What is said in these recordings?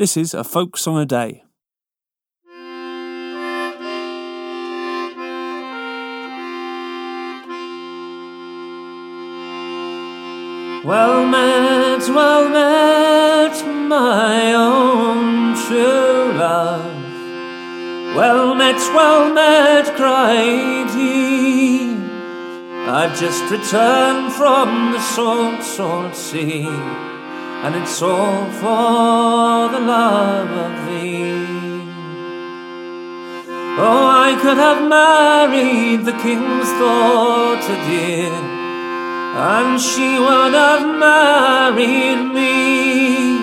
This is A Folk Song A Day. Well met, my own true love. Well met, cried he. I've just returned from the salt, salt sea, and it's all for the love of thee. Oh, I could have married the king's daughter dear, and she would have married me,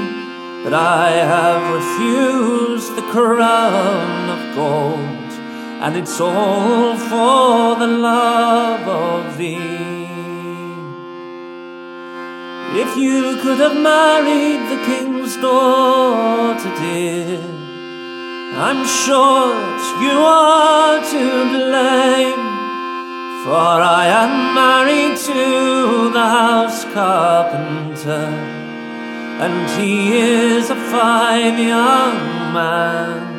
but I have refused the crown of gold, and it's all for the love of thee. If you could have married the king's daughter dear, I'm sure you are to blame, for I am married to the house carpenter, and he is a fine young man.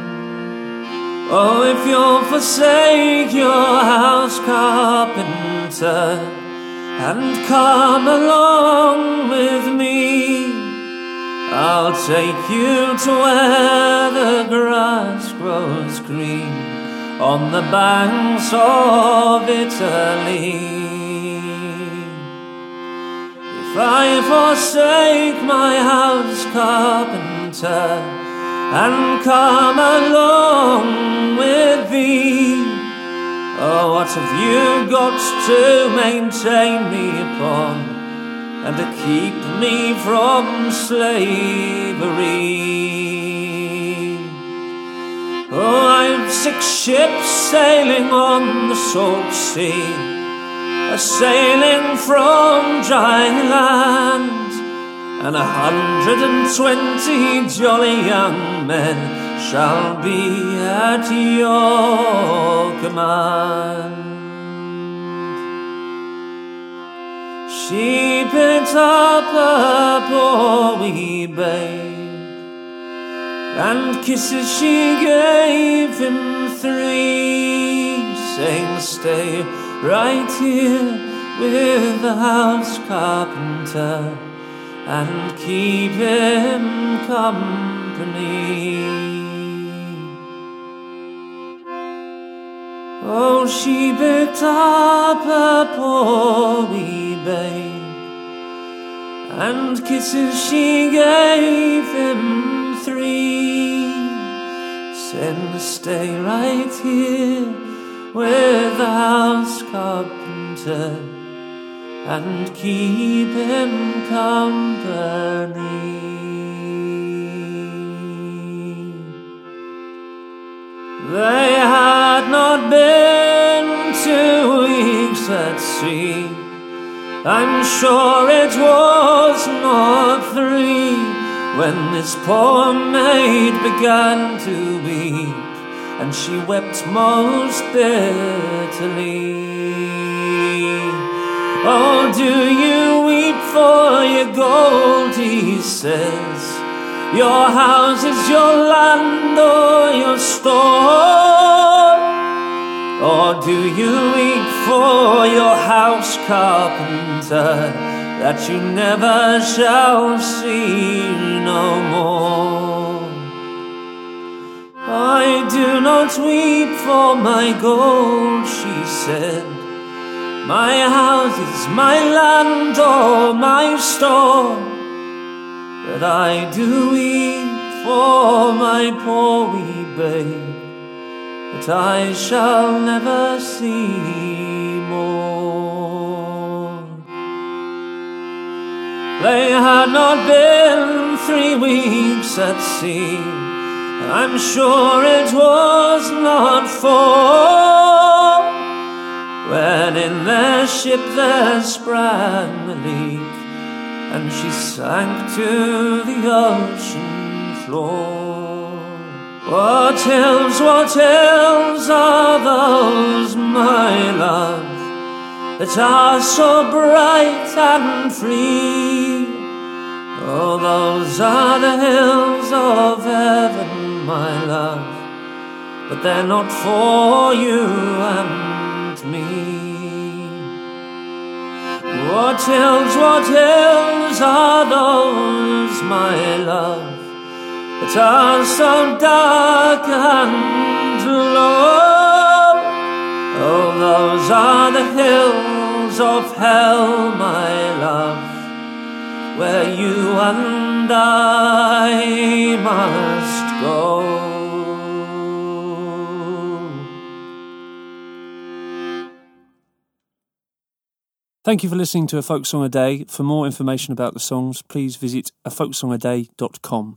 Oh, if you'll forsake your house carpenter and come along with me, I'll take you to where the grass grows green on the banks of Italy. If I forsake my house carpenter and come along with thee, oh, what have you got to maintain me upon and to keep me from slavery? Oh, I've 6 ships sailing on the salt sea, a-sailing from dry land, and 120 jolly young men shall be at your command. She picked up a poor wee babe, and kisses she gave him 3, saying, stay right here with the house carpenter and keep him company. Oh, she picked up a poor wee babe, and kisses she gave him 3. Said, stay right here with the house carpenter and keep him company. They had not been 2 weeks at sea, I'm sure it was not 3, when this poor maid began to weep, and she wept most bitterly. Oh, do you weep for your gold, he says, your house is your land or your store? Or do you weep for your house carpenter that you never shall see no more? I do not weep for my gold, she said, my house is my land or my store, but I do weep for my poor wee babe that I shall never see more. They had not been 3 weeks at sea, I'm sure it was not 4, when in their ship there sprang a leak, and she sank to the ocean floor. What hills are those, my love, that are so bright and free? Oh, those are the hills of love, but they're not for you and me. What hills are those, my love, that are so dark and low? Oh, those are the hills of hell, my love, where you and I must go. Thank you for listening to A Folk Song A Day. For more information about the songs, please visit afolksongaday.com.